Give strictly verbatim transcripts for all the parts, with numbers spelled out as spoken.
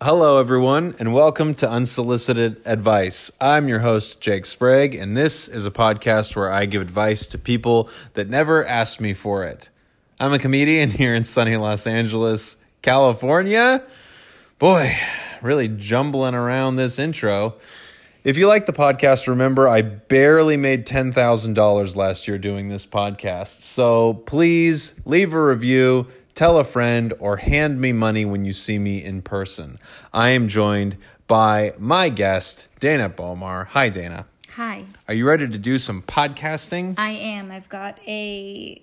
Hello, everyone, and welcome to Unsolicited Advice. I'm your host, Jake Sprague, and this is a podcast where I give advice to people that never asked me for it. I'm a comedian here in sunny Los Angeles, California. Boy, really jumbling around this intro. If you like the podcast, remember I barely made ten thousand dollars last year doing this podcast. So please leave a review. Tell a friend, or hand me money when you see me in person. I am joined by my guest, Dana Bomar. Hi, Dana. Hi. Are you ready to do some podcasting? I am. I've got a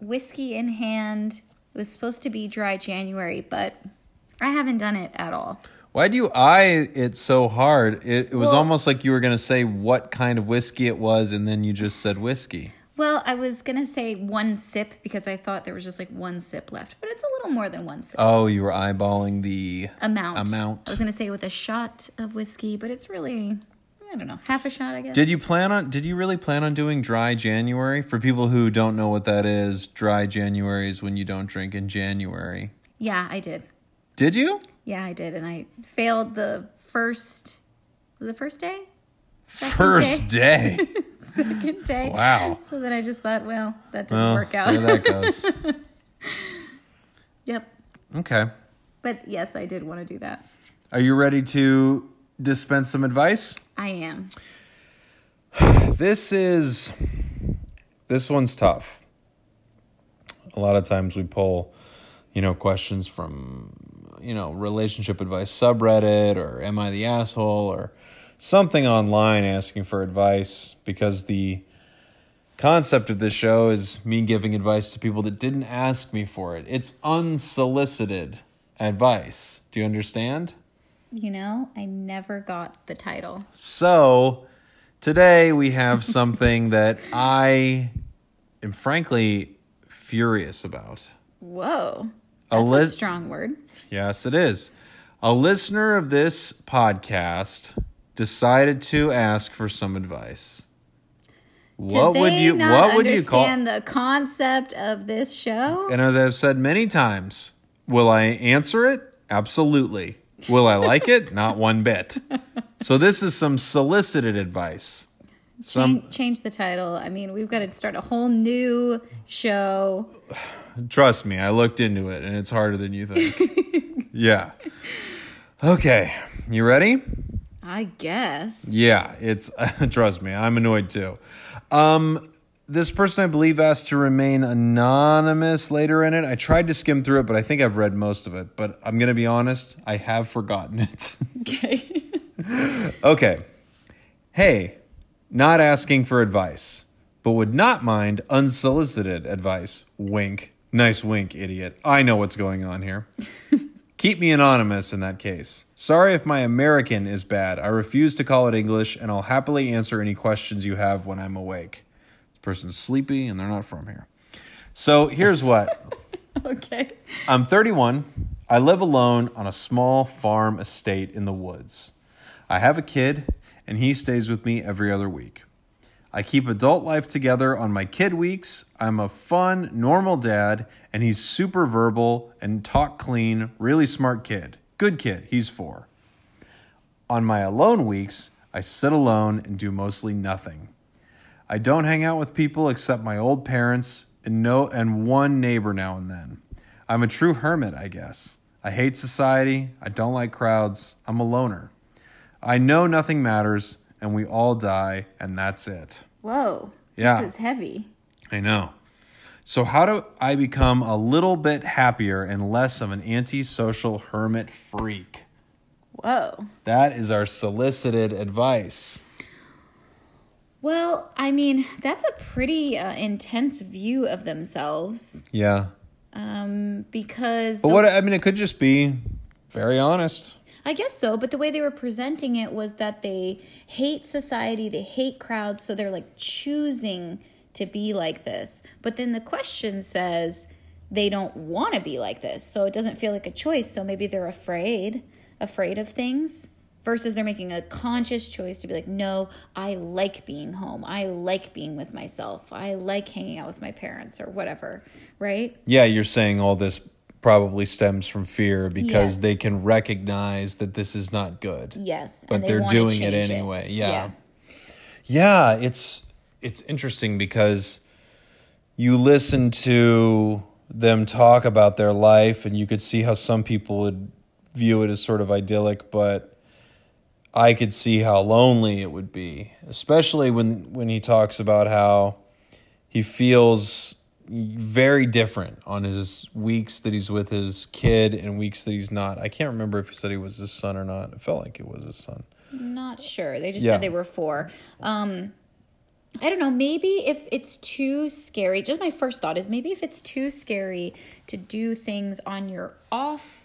whiskey in hand. It was supposed to be dry January, but I haven't done it at all. Why do you eye it so hard? It, it was well, almost like you were going to say what kind of whiskey it was, and then you just said whiskey. Well, I was going to say one sip because I thought there was just like one sip left, but it's a little more than one sip. Oh, you were eyeballing the amount. amount. I was going to say with a shot of whiskey, but it's really, I don't know, half a shot, I guess. Did you plan on, did you really plan on doing dry January? For people who don't know what that is, dry January is when you don't drink in January. Yeah, I did. Did you? Yeah, I did. And I failed the first, was it the first day? Second First day. day. Second day. Wow. So then I just thought, well, that didn't well, work out. There that goes. Yep. Okay. But yes, I did want to do that. Are you ready to dispense some advice? I am. This is, this one's tough. A lot of times we pull, you know, questions from, you know, relationship advice subreddit or Am I the Asshole or something online asking for advice, because the concept of this show is me giving advice to people that didn't ask me for it. It's unsolicited advice. Do you understand? You know, I never got the title. So today we have something that I am frankly furious about. Whoa. That's a, li- a strong word. Yes, it is. A listener of this podcast decided to ask for some advice. Did what would you not what would you call understand the concept of this show? And as I've said many times, will I answer it? Absolutely. Will I like it? Not one bit. So this is some solicited advice. Some change, change the title. I mean, we've got to start a whole new show. Trust me, I looked into it, and it's harder than you think. Yeah. Okay, you ready? I guess. Yeah, it's uh, trust me, I'm annoyed too. Um, this person, I believe, asked to remain anonymous later in it. I tried to skim through it, but I think I've read most of it. But I'm going to be honest, I have forgotten it. Okay. Okay. Hey, not asking for advice, but would not mind unsolicited advice. Wink. Nice wink, idiot. I know what's going on here. Keep me anonymous in that case. Sorry if my American is bad. I refuse to call it English, and I'll happily answer any questions you have when I'm awake. This person's sleepy, and they're not from here. So here's what. Okay. I'm thirty-one. I live alone on a small farm estate in the woods. I have a kid, and he stays with me every other week. I keep adult life together on my kid weeks. I'm a fun, normal dad, and he's super verbal and talk clean, really smart kid. Good kid. He's four. On my alone weeks, I sit alone and do mostly nothing. I don't hang out with people except my old parents and no and one neighbor now and then. I'm a true hermit, I guess. I hate society. I don't like crowds. I'm a loner. I know nothing matters, and we all die, and that's it. Whoa. Yeah. This is heavy. I know. So how do I become a little bit happier and less of an antisocial hermit freak? Whoa. That is our solicited advice. Well, I mean, that's a pretty uh, intense view of themselves. Yeah. Um, because... But the- what, I mean, it could just be very honest. I guess so, but the way they were presenting it was that they hate society, they hate crowds, so they're like choosing to be like this. But then the question says they don't want to be like this, so it doesn't feel like a choice, so maybe they're afraid, afraid of things, versus they're making a conscious choice to be like, no, I like being home, I like being with myself, I like hanging out with my parents or whatever, right? Yeah, you're saying all this probably stems from fear, because yes. they can recognize that this is not good. Yes. But they they're doing it anyway. It. Yeah. yeah. Yeah. It's, it's interesting because you listen to them talk about their life and you could see how some people would view it as sort of idyllic, but I could see how lonely it would be, especially when, when he talks about how he feels very different on his weeks that he's with his kid and weeks that he's not. I can't remember if he said he was his son or not. It felt like it was his son. Not sure. They just yeah. said they were four. Um, I don't know. Maybe if it's too scary, just my first thought is maybe if it's too scary to do things on your off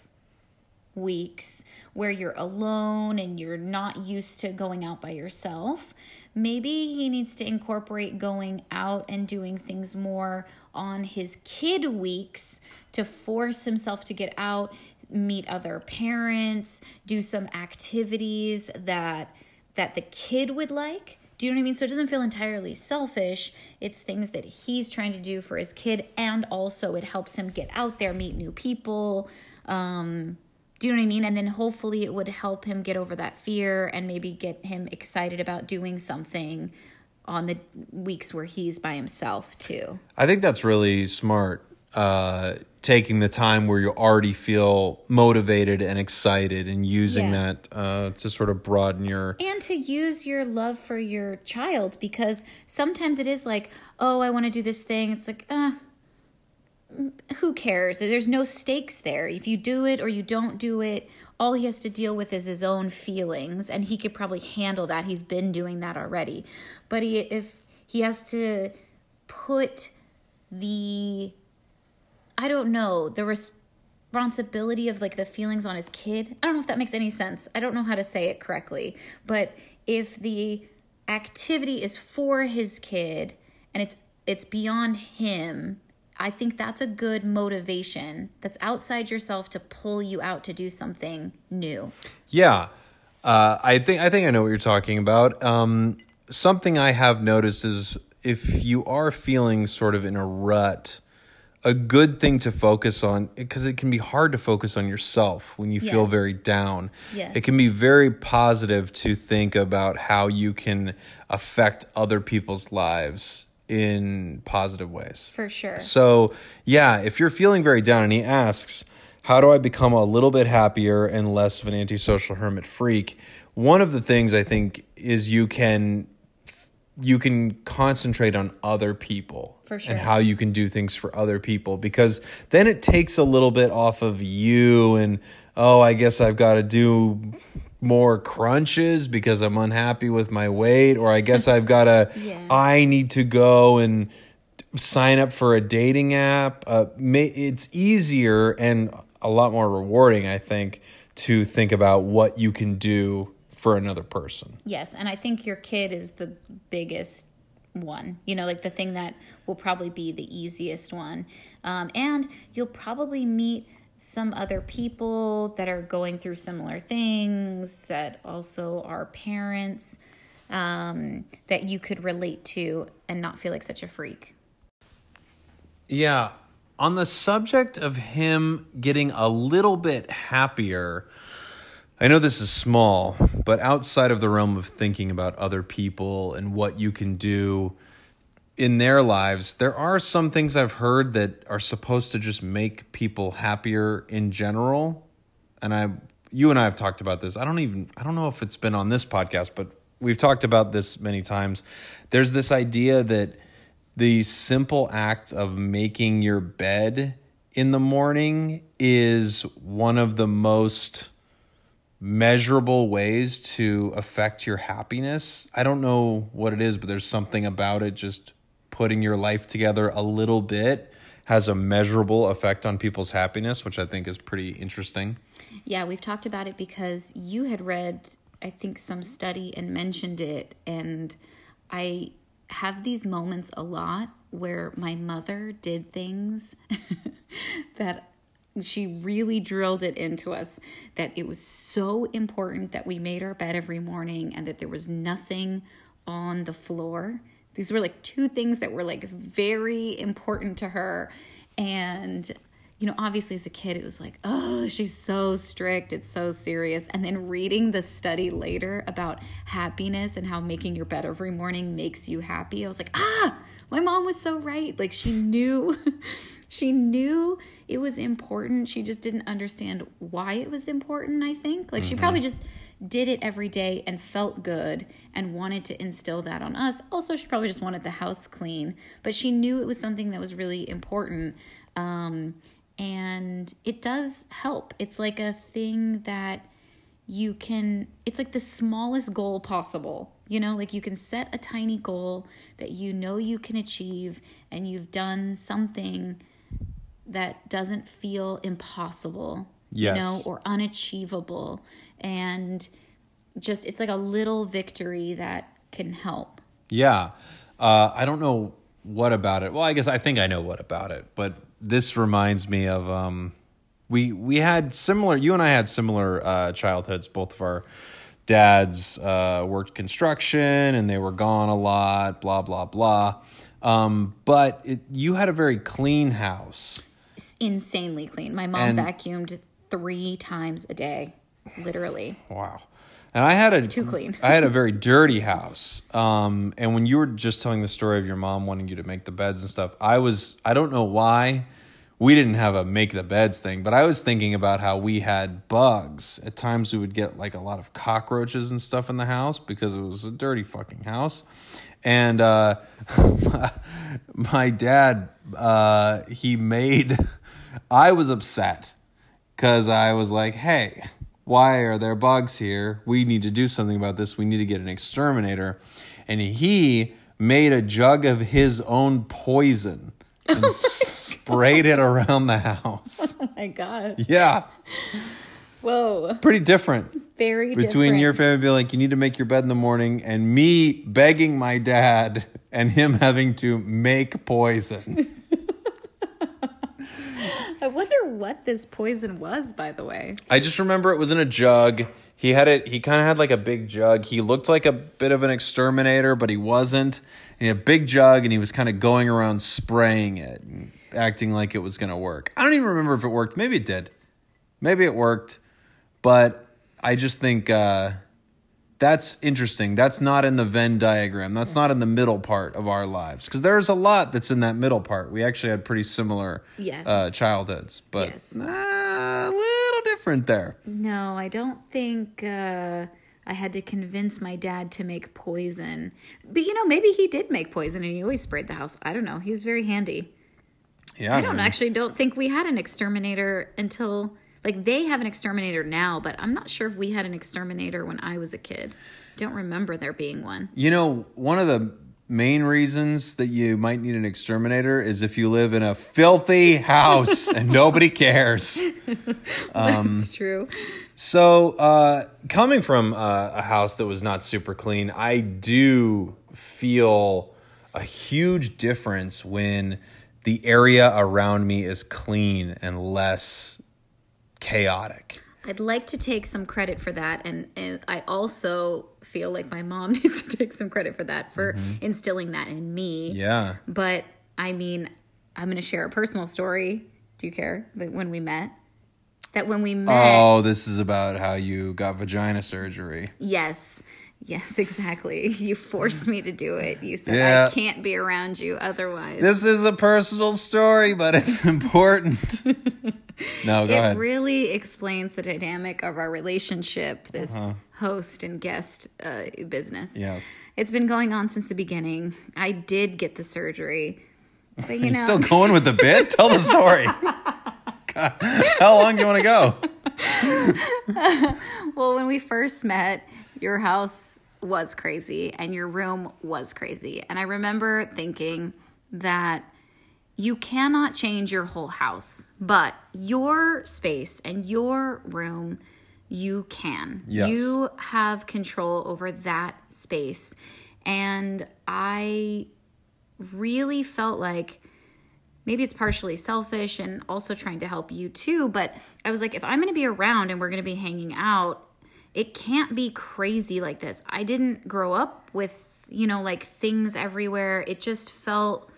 weeks where you're alone and you're not used to going out by yourself, maybe he needs to incorporate going out and doing things more on his kid weeks to force himself to get out, meet other parents, do some activities that that the kid would like. Do you know what I mean? So it doesn't feel entirely selfish. It's things that he's trying to do for his kid, and also it helps him get out there, meet new people. Um, do you know what I mean? And then hopefully it would help him get over that fear and maybe get him excited about doing something on the weeks where he's by himself too. I think that's really smart, uh, taking the time where you already feel motivated and excited and using yeah. that uh, to sort of broaden your... And to use your love for your child, because sometimes it is like, oh, I want to do this thing. It's like, uh, who cares? There's no stakes there. If you do it or you don't do it, all he has to deal with is his own feelings, and he could probably handle that. He's been doing that already. But he, if he has to put the... I don't know, the responsibility of like the feelings on his kid. I don't know if that makes any sense. I don't know how to say it correctly. But if the activity is for his kid and it's it's beyond him, I think that's a good motivation that's outside yourself to pull you out to do something new. Yeah, uh, I think I think I know what you're talking about. Um, something I have noticed is if you are feeling sort of in a rut, a good thing to focus on, because it can be hard to focus on yourself when you yes. feel very down. Yes. It can be very positive to think about how you can affect other people's lives in positive ways. For sure. So, yeah, if you're feeling very down, and he asks, how do I become a little bit happier and less of an antisocial hermit freak? One of the things I think is you can... you can concentrate on other people for sure. and how you can do things for other people, because then it takes a little bit off of you and, oh, I guess I've got to do more crunches because I'm unhappy with my weight, or I guess I've got to, yeah. I need to go and sign up for a dating app. Uh, it's easier and a lot more rewarding, I think, to think about what you can do for another person. Yes, and I think your kid is the biggest one. You know, like the thing that will probably be the easiest one. Um, and you'll probably meet some other people that are going through similar things, that also are parents, um, that you could relate to and not feel like such a freak. Yeah. On the subject of him getting a little bit happier... I know this is small, but outside of the realm of thinking about other people and what you can do in their lives, there are some things I've heard that are supposed to just make people happier in general. And I, you and I have talked about this. I don't even, I don't know if it's been on this podcast, but we've talked about this many times. There's this idea that the simple act of making your bed in the morning is one of the most measurable ways to affect your happiness. I don't know what it is, but there's something about it. Just putting your life together a little bit has a measurable effect on people's happiness, which I think is pretty interesting. Yeah, we've talked about it because you had read, I think, some study and mentioned it. And I have these moments a lot where my mother did things that she really drilled it into us, that it was so important that we made our bed every morning and that there was nothing on the floor. These were like two things that were like very important to her. And you know, obviously as a kid, it was like, oh, she's so strict. It's so serious. And then reading the study later about happiness and how making your bed every morning makes you happy, I was like, ah, my mom was so right. Like she knew, she knew it was important. She just didn't understand why it was important, I think. Like mm-hmm. she probably just did it every day and felt good and wanted to instill that on us. Also, she probably just wanted the house clean, but she knew it was something that was really important. Um, And it does help. It's like a thing that you can, it's like the smallest goal possible, you know, like you can set a tiny goal that you know you can achieve, and you've done something that doesn't feel impossible, yes. you know, or unachievable. And just, it's like a little victory that can help. Yeah. Uh, I don't know what about it. Well, I guess I think I know what about it, but this reminds me of um, we we had similar. You and I had similar uh, childhoods. Both of our dads uh, worked construction, and they were gone a lot. Blah blah blah. Um, but it, you had a very clean house. It's insanely clean. My mom and, vacuumed three times a day, literally. Wow. And I had a too clean. I had a very dirty house. Um, and when you were just telling the story of your mom wanting you to make the beds and stuff, I was I don't know why we didn't have a make the beds thing, but I was thinking about how we had bugs. At times we would get like a lot of cockroaches and stuff in the house because it was a dirty fucking house. And uh, my, my dad uh, he made I was upset because I was like, hey, why are there bugs here? We need to do something about this. We need to get an exterminator. And he made a jug of his own poison and oh sprayed God. it around the house. Oh, my God. Yeah. Whoa. Pretty different. Very Between different. Between your family being like, you need to make your bed in the morning, and me begging my dad and him having to make poison. I wonder what this poison was, by the way. I just remember it was in a jug. He had it. He kind of had like a big jug. He looked like a bit of an exterminator, but he wasn't. And he had a big jug, and he was kind of going around spraying it, and acting like it was going to work. I don't even remember if it worked. Maybe it did. Maybe it worked. But I just think uh, that's interesting. That's not in the Venn diagram. That's not in the middle part of our lives, because there's a lot that's in that middle part. We actually had pretty similar yes. uh, childhoods, but yes. uh, a little different there. No, I don't think uh, I had to convince my dad to make poison. But, you know, maybe he did make poison and he always sprayed the house. I don't know. He was very handy. Yeah, I don't I mean, actually don't think we had an exterminator until... Like, they have an exterminator now, but I'm not sure if we had an exterminator when I was a kid. Don't remember there being one. You know, one of the main reasons that you might need an exterminator is if you live in a filthy house and nobody cares. Um, That's true. So, uh, coming from uh, a house that was not super clean, I do feel a huge difference when the area around me is clean and less... chaotic. I'd like to take some credit for that, and, and I also feel like my mom needs to take some credit for that, for mm-hmm. instilling that in me. Yeah. But I mean, I'm going to share a personal story. Do you care? That when we met. That when we met. Oh, this is about how you got vagina surgery. Yes. Yes, exactly. You forced me to do it. You said, yeah. I can't be around you otherwise. This is a personal story, but it's important. No, go it ahead. It really explains the dynamic of our relationship, this uh-huh. host and guest uh, business. Yes. It's been going on since the beginning. I did get the surgery. But, you Are know. you still going with the bit? Tell the story. God. How long do you want to go? uh, well, when we first met, your house was crazy and your room was crazy. And I remember thinking that you cannot change your whole house, but your space and your room, you can. Yes. You have control over that space. And I really felt like maybe it's partially selfish and also trying to help you too, but I was like, if I'm going to be around and we're going to be hanging out, it can't be crazy like this. I didn't grow up with, you know, like things everywhere. It just felt,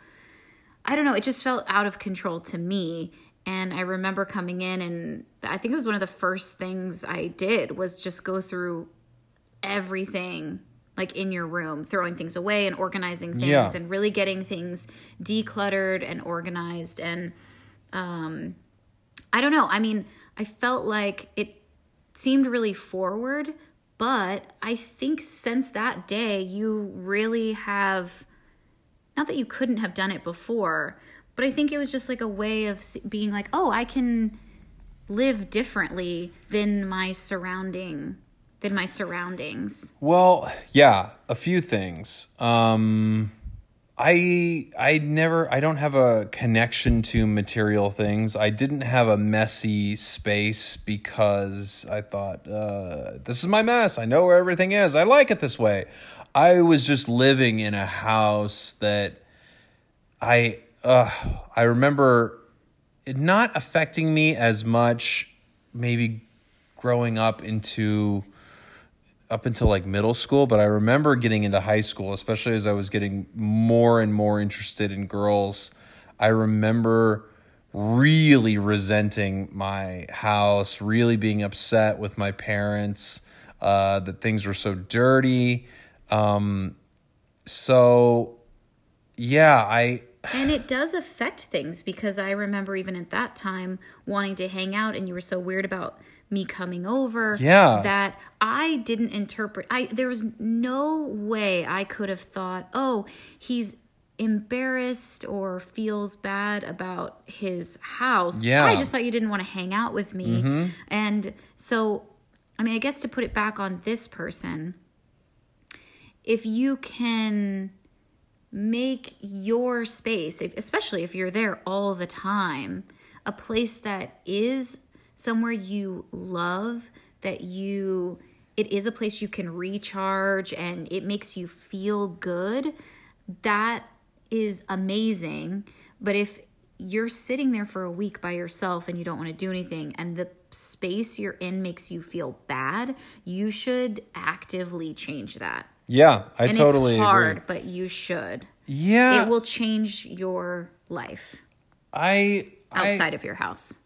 I don't know, it just felt out of control to me. And I remember coming in, and I think it was one of the first things I did was just go through everything, like in your room, throwing things away and organizing things, yeah. and really getting things decluttered and organized. And um, I don't know. I mean, I felt like it seemed really forward, but I think since that day, you really have, not that you couldn't have done it before, but I think it was just like a way of being like, oh, I can live differently than my surrounding, than my surroundings. Well, yeah, a few things. Um, I I never, I don't have a connection to material things. I didn't have a messy space because I thought, uh, this is my mess. I know where everything is. I like it this way. I was just living in a house that I... Uh, I remember it not affecting me as much maybe growing up into up until like middle school, but I remember getting into high school, especially as I was getting more and more interested in girls. I remember really resenting my house, really being upset with my parents, uh, that things were so dirty. Um, so yeah, I... And it does affect things, because I remember even at that time wanting to hang out, and you were so weird about me coming over, yeah. that I didn't interpret. I there was no way I could have thought, oh, he's embarrassed or feels bad about his house. Yeah. I just thought you didn't want to hang out with me. Mm-hmm. And so, I mean, I guess to put it back on this person, if you can... make your space, especially if you're there all the time, a place that is somewhere you love, that you, it is a place you can recharge and it makes you feel good. That is amazing. But if you're sitting there for a week by yourself and you don't want to do anything and the space you're in makes you feel bad, you should actively change that. Yeah, I and totally it's hard, agree. But you should. Yeah. It will change your life. I outside I, of your house.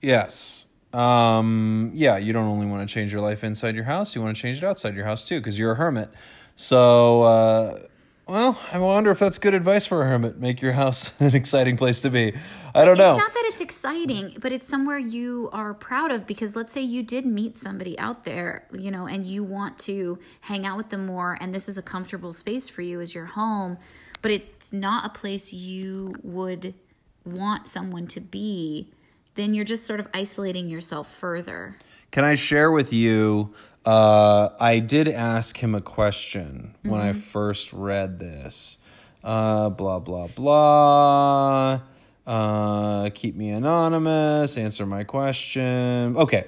Yes. Um yeah, you don't only want to change your life inside your house, you want to change it outside your house too, because you're a hermit. So, uh well, I wonder if that's good advice for a hermit. Make your house an exciting place to be. I don't know. It's not that it's exciting, but it's somewhere you are proud of, because let's say you did meet somebody out there, you know, and you want to hang out with them more, and this is a comfortable space for you as your home, but it's not a place you would want someone to be, then you're just sort of isolating yourself further. Can I share with you... Uh, I did ask him a question when mm-hmm. I first read this. Uh, blah, blah, blah. Uh, keep me anonymous. Answer my question. Okay.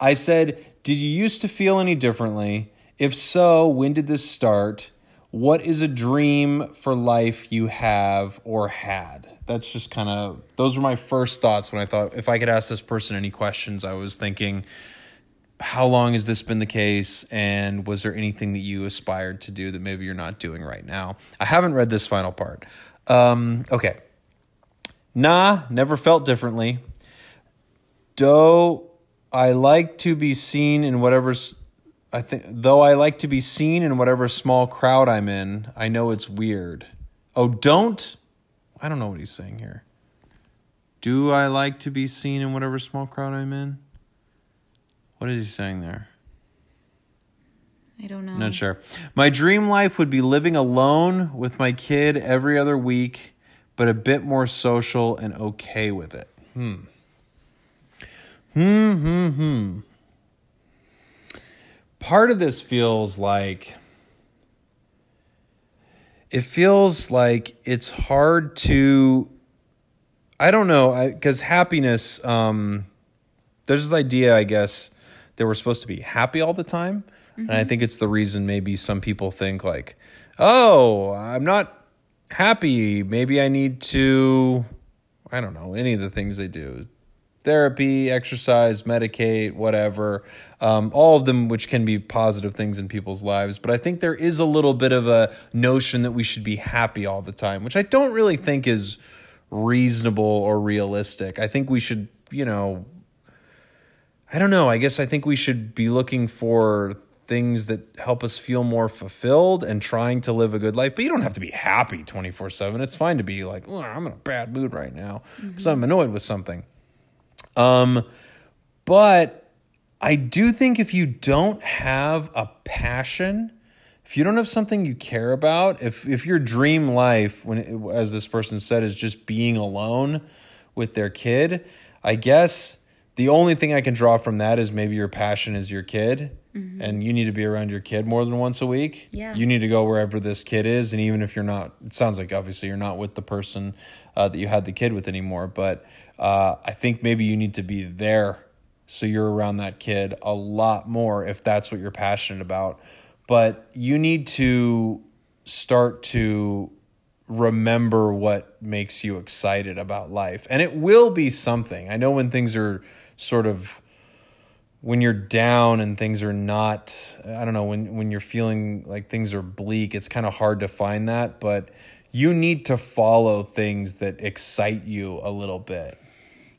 I said, did you used to feel any differently? If so, when did this start? What is a dream for life you have or had? That's just kind of, those were my first thoughts when I thought, if I could ask this person any questions, I was thinking, how long has this been the case, and was there anything that you aspired to do that maybe you're not doing right now? I haven't read this final part. Um, okay. Nah, never felt differently. Though I like to be seen in whatever I think. Though I like to be seen in whatever small crowd I'm in. I know it's weird. Oh, don't. I don't know what he's saying here. Do I like to be seen in whatever small crowd I'm in? What is he saying there? I don't know. Not sure. My dream life would be living alone with my kid every other week, but a bit more social and okay with it. Hmm. Hmm, hmm, hmm. Part of this feels like... It feels like it's hard to... I don't know, because happiness... Um, there's this idea, I guess... that we're supposed to be happy all the time. Mm-hmm. And I think it's the reason maybe some people think like, oh, I'm not happy. Maybe I need to, I don't know, any of the things they do. Therapy, exercise, medicate, whatever. Um, all of them, which can be positive things in people's lives. But I think there is a little bit of a notion that we should be happy all the time, which I don't really think is reasonable or realistic. I think we should, you know, I don't know. I guess I think we should be looking for things that help us feel more fulfilled and trying to live a good life. But you don't have to be happy twenty-four seven. It's fine to be like, oh, I'm in a bad mood right now because mm-hmm. I'm annoyed with something. Um, but I do think if you don't have a passion, if you don't have something you care about, if if your dream life, when it, as this person said, is just being alone with their kid, I guess the only thing I can draw from that is maybe your passion is your kid, mm-hmm. and you need to be around your kid more than once a week. Yeah. You need to go wherever this kid is. And even if you're not, it sounds like obviously you're not with the person uh, that you had the kid with anymore, but uh, I think maybe you need to be there so you're around that kid a lot more if that's what you're passionate about. But you need to start to remember what makes you excited about life. And it will be something. I know when things are sort of, when you're down and things are not, I don't know, when, when you're feeling like things are bleak, it's kind of hard to find that, but you need to follow things that excite you a little bit.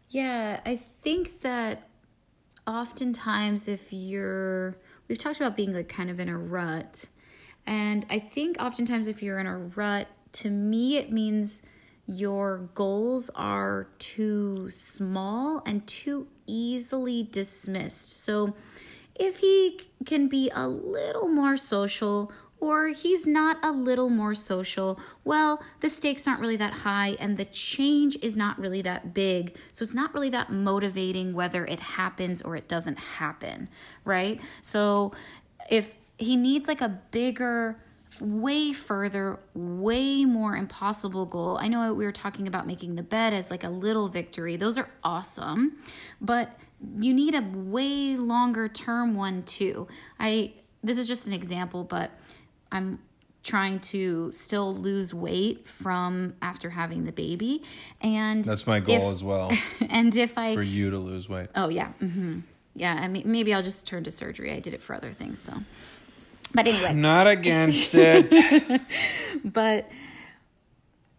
Yeah, I think that oftentimes if you're, we've talked about being like kind of in a rut, and I think oftentimes if you're in a rut, to me it means your goals are too small and too easily dismissed. So if he can be a little more social, or he's not a little more social, well, the stakes aren't really that high and the change is not really that big. So it's not really that motivating whether it happens or it doesn't happen, right? So if he needs like a bigger, way further, way more impossible goal. I know we were talking about making the bed as like a little victory. Those are awesome, but you need a way longer term one too. I, this is just an example, but I'm trying to still lose weight from after having the baby. And that's my goal if, as well. And if I, for you to lose weight. Oh yeah. Mm-hmm. Yeah. I mean, maybe I'll just turn to surgery. I did it for other things. So, But anyway. I'm not against it. But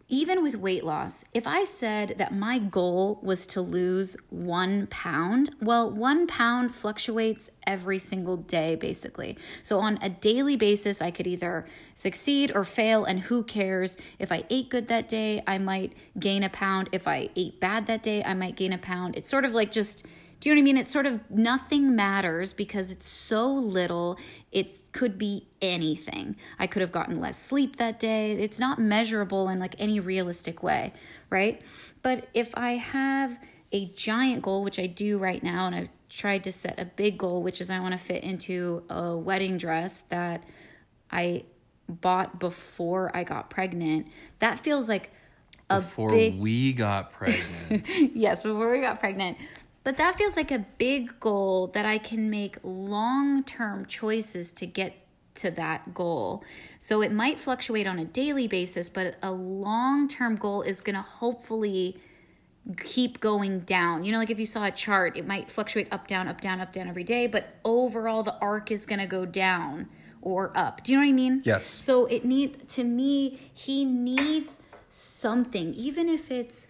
even with weight loss, if I said that my goal was to lose one pound, well, one pound fluctuates every single day, basically. So on a daily basis, I could either succeed or fail, and who cares? If I ate good that day, I might gain a pound. If I ate bad that day, I might gain a pound. It's sort of like just... Do you know what I mean? It's sort of nothing matters because it's so little. It could be anything. I could have gotten less sleep that day. It's not measurable in like any realistic way, right? But if I have a giant goal, which I do right now, and I've tried to set a big goal, which is I want to fit into a wedding dress that I bought before I got pregnant, that feels like a before big... Before we got pregnant. Yes, before we got pregnant. But that feels like a big goal that I can make long-term choices to get to that goal. So it might fluctuate on a daily basis, but a long-term goal is going to hopefully keep going down. You know, like if you saw a chart, it might fluctuate up, down, up, down, up, down every day, but overall the arc is going to go down or up. Do you know what I mean? Yes. So it need to me, he needs something, even if it's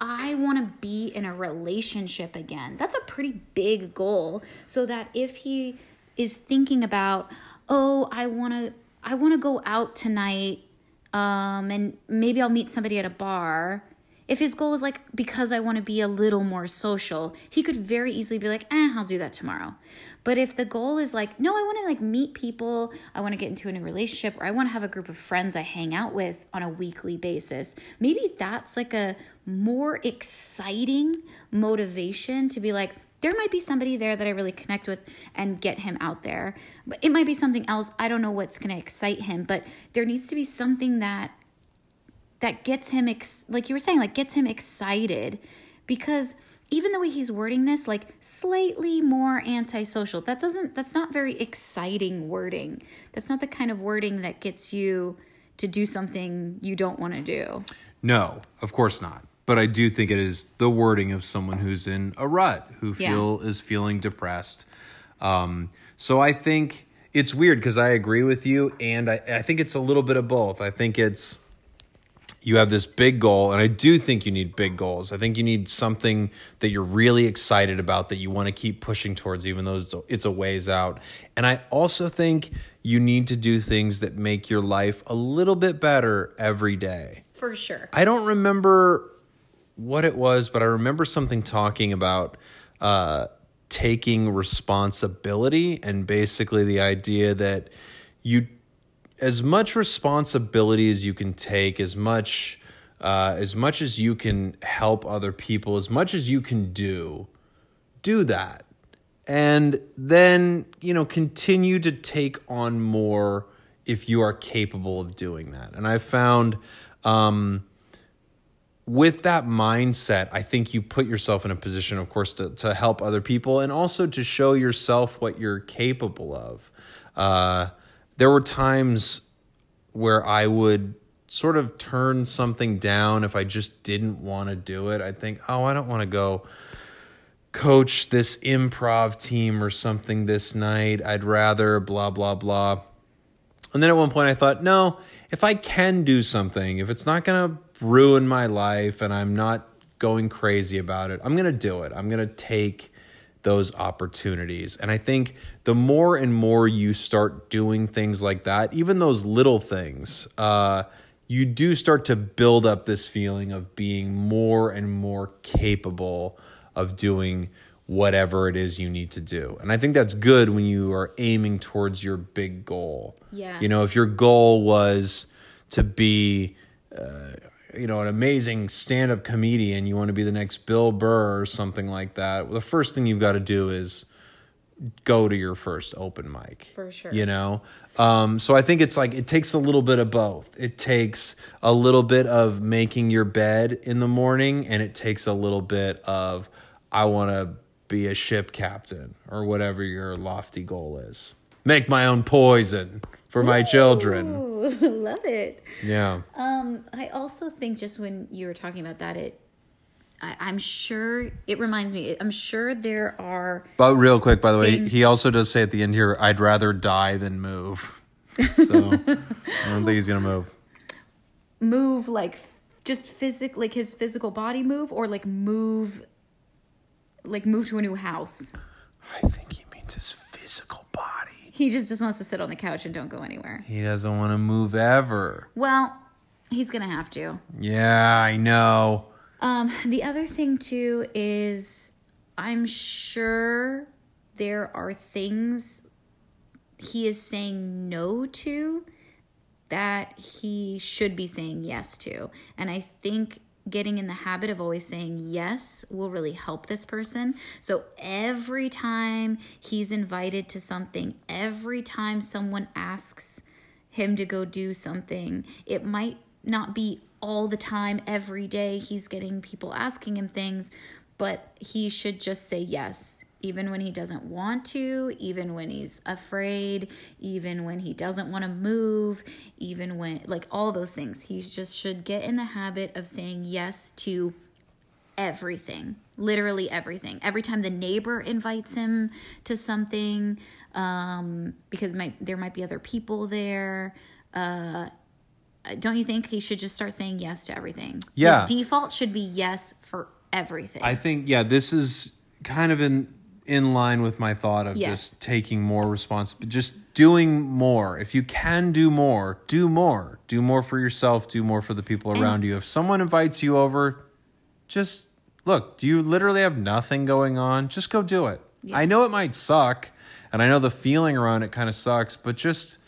I want to be in a relationship again. That's a pretty big goal, so that if he is thinking about, oh, I want to I want to go out tonight um, and maybe I'll meet somebody at a bar. If his goal is like, because I want to be a little more social, he could very easily be like, eh, I'll do that tomorrow. But if the goal is like, no, I want to like meet people, I want to get into a new relationship, or I want to have a group of friends I hang out with on a weekly basis, maybe that's like a more exciting motivation to be like, there might be somebody there that I really connect with and get him out there. But it might be something else. I don't know what's going to excite him, but there needs to be something that that gets him, ex- like you were saying, like gets him excited, because even the way he's wording this, like slightly more antisocial, that doesn't, that's not very exciting wording. That's not the kind of wording that gets you to do something you don't want to do. No, of course not. But I do think it is the wording of someone who's in a rut, who feel yeah. is feeling depressed. Um, so I think it's weird because I agree with you. And I, I think it's a little bit of both. I think it's, you have this big goal, and I do think you need big goals. I think you need something that you're really excited about that you want to keep pushing towards, even though it's a ways out. And I also think you need to do things that make your life a little bit better every day. For sure. I don't remember what it was, but I remember something talking about uh, taking responsibility, and basically the idea that you as much responsibility as you can take, as much uh, as much as you can help other people, as much as you can do, do that. And then, you know, continue to take on more if you are capable of doing that. And I found um, with that mindset, I think you put yourself in a position, of course, to, to help other people and also to show yourself what you're capable of. Uh There were times where I would sort of turn something down if I just didn't want to do it. I'd think, oh, I don't want to go coach this improv team or something this night. I'd rather blah, blah, blah. And then at one point I thought, no, if I can do something, if it's not going to ruin my life and I'm not going crazy about it, I'm going to do it. I'm going to take those opportunities. And I think the more and more you start doing things like that, even those little things, uh, you do start to build up this feeling of being more and more capable of doing whatever it is you need to do. And I think that's good when you are aiming towards your big goal. Yeah. You know, if your goal was to be, uh, you know, an amazing stand-up comedian, you want to be the next Bill Burr or something like that, well, the first thing you've got to do is go to your first open mic. For sure. You know? Um, so I think it's like, it takes a little bit of both. It takes a little bit of making your bed in the morning, and it takes a little bit of, I want to be a ship captain, or whatever your lofty goal is. Make my own poison for my Ooh, children. Love it. Yeah. Um, I also think just when you were talking about that, it, I, I'm sure it reminds me, I'm sure there are. But real quick, by the way, things- he also does say at the end here, I'd rather die than move. So I don't think he's going to move. Move like just physic, like his physical body move, or like move, like move to a new house. I think he means his physical body. He just just wants to sit on the couch and don't go anywhere. He doesn't want to move ever. Well, he's going to have to. Yeah, I know. Um, the other thing, too, is I'm sure there are things he is saying no to that he should be saying yes to. And I think getting in the habit of always saying yes will really help this person. So every time he's invited to something, every time someone asks him to go do something, it might not be all the time, every day he's getting people asking him things, but he should just say yes, even when he doesn't want to, even when he's afraid, even when he doesn't want to move, even when, like, all those things. He just should get in the habit of saying yes to everything, literally everything. Every time the neighbor invites him to something, um, because might, there might be other people there, uh, don't you think he should just start saying yes to everything? Yeah. His default should be yes for everything. I think, yeah, this is kind of in... in line with my thought of yes. just taking more responsibility, just doing more. If you can do more, do more. Do more for yourself, do more for the people and around you. If someone invites you over, just look, do you literally have nothing going on? Just go do it. Yeah. I know it might suck, and I know the feeling around it kind of sucks, but just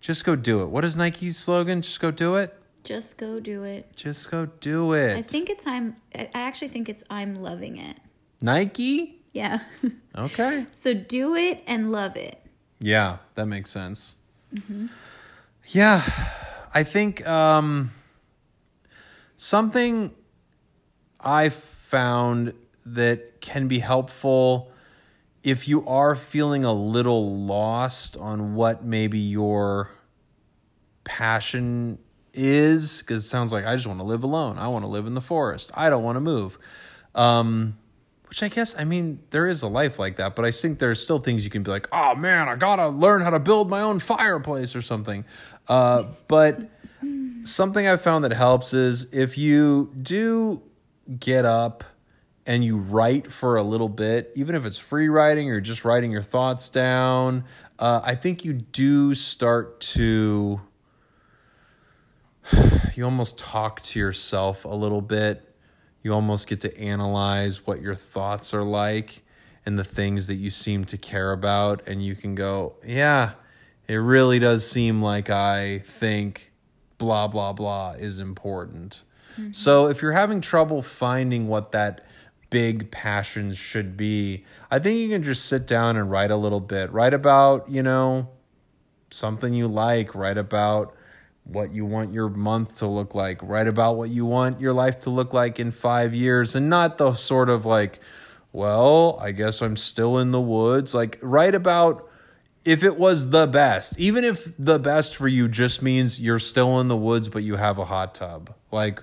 just go do it. What is Nike's slogan? Just go do it? Just go do it. Just go do it. I think it's I'm I actually think it's I'm loving it. Nike? Yeah. Okay. So do it and love it. Yeah, that makes sense. Mm-hmm. Yeah. I think um, something I found that can be helpful if you are feeling a little lost on what maybe your passion is, because it sounds like I just want to live alone. I want to live in the forest. I don't want to move. Um Which I guess, I mean, there is a life like that, but I think there's still things you can be like, oh man, I gotta learn how to build my own fireplace or something. Uh, but something I've found that helps is if you do get up and you write for a little bit, even if it's free writing or just writing your thoughts down, uh, I think you do start to, you almost talk to yourself a little bit. You almost get to analyze what your thoughts are like and the things that you seem to care about. And you can go, yeah, it really does seem like I think blah, blah, blah is important. Mm-hmm. So if you're having trouble finding what that big passions should be, I think you can just sit down and write a little bit. Write about, you know, something you like. Write about what you want your month to look like. Write about what you want your life to look like in five years. And not the sort of like, well, I guess I'm still in the woods. Like, write about if it was the best. Even if the best for you just means you're still in the woods, but you have a hot tub. Like,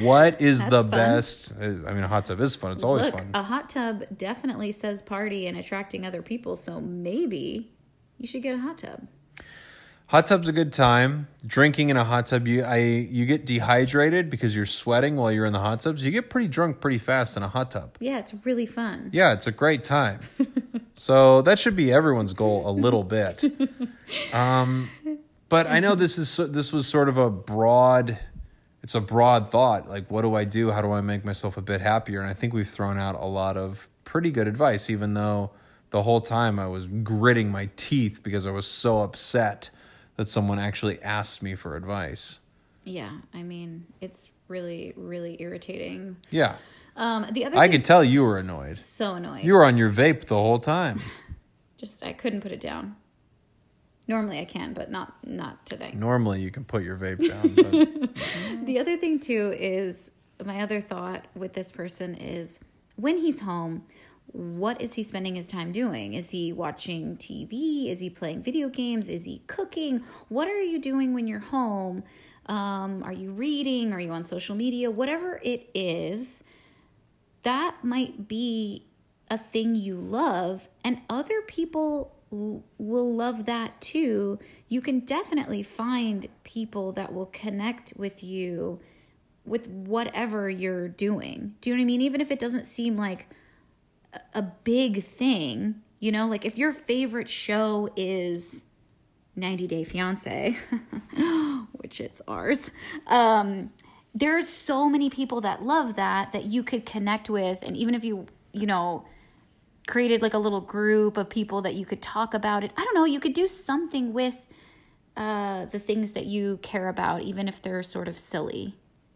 what is the fun. best? I mean, a hot tub is fun. It's always Look, fun. A hot tub definitely says party and attracting other people. So maybe you should get a hot tub. Hot tub's a good time. Drinking in a hot tub, you I you get dehydrated because you're sweating while you're in the hot tubs. You get pretty drunk pretty fast in a hot tub. Yeah, it's really fun. Yeah, it's a great time. So that should be everyone's goal a little bit. Um, but I know this is this was sort of a broad, it's a broad thought. Like, what do I do? How do I make myself a bit happier? And I think we've thrown out a lot of pretty good advice, even though the whole time I was gritting my teeth because I was so upset that someone actually asked me for advice. Yeah, I mean, it's really, really irritating. Yeah. Um, the other I could tell you were annoyed. So annoyed. You were on your vape the whole time. Just, I couldn't put it down. Normally I can, but not not today. Normally you can put your vape down. But... The other thing, too, is my other thought with this person is when he's home, what is he spending his time doing? Is he watching T V? Is he playing video games? Is he cooking? What are you doing when you're home? Um, are you reading? Are you on social media? Whatever it is, that might be a thing you love, and other people will love that too. You can definitely find people that will connect with you with whatever you're doing. Do you know what I mean? Even if it doesn't seem like a big thing, you know, like if your favorite show is ninety day fiance, which it's ours, um, there's so many people that love that, that you could connect with. And even if you, you know, created like a little group of people that you could talk about it. I don't know. You could do something with uh, the things that you care about, even if they're sort of silly,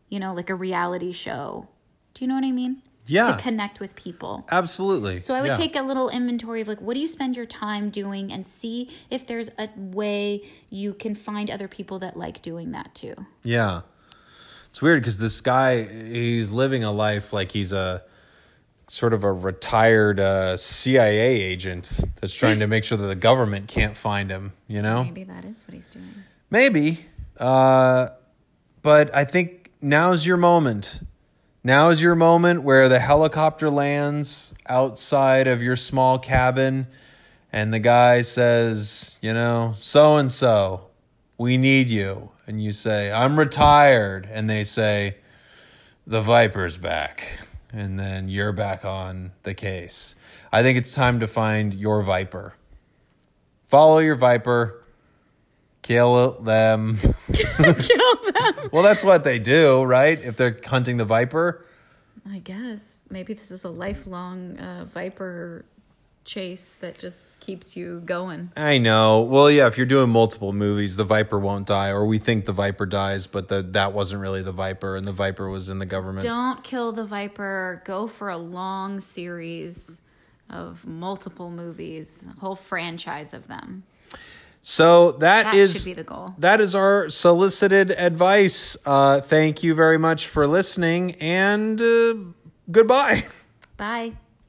you know, like a reality show. Do you know what I mean? Yeah. To connect with people. Absolutely. So I would yeah. take a little inventory of like, what do you spend your time doing, and see if there's a way you can find other people that like doing that too. Yeah. It's weird because this guy, he's living a life like he's a sort of a retired uh, C I A agent that's trying to make sure that the government can't find him, you know? Maybe that is what he's doing. Maybe. Uh, but I think now's your moment. Now is your moment where the helicopter lands outside of your small cabin and the guy says, you know, so-and-so, we need you. And you say, I'm retired. And they say, the Viper's back. And then you're back on the case. I think it's time to find your Viper. Follow your Viper. Kill them. Kill them. Well, that's what they do, right? If they're hunting the Viper. I guess. Maybe this is a lifelong uh, Viper chase that just keeps you going. I know. Well, yeah, if you're doing multiple movies, the Viper won't die, or we think the Viper dies, but the, that wasn't really the Viper, and the Viper was in the government. Don't kill the Viper. Go for a long series of multiple movies, a whole franchise of them. So that, that is, should be the goal. That is our solicited advice. Uh, thank you very much for listening, and uh, goodbye. Bye.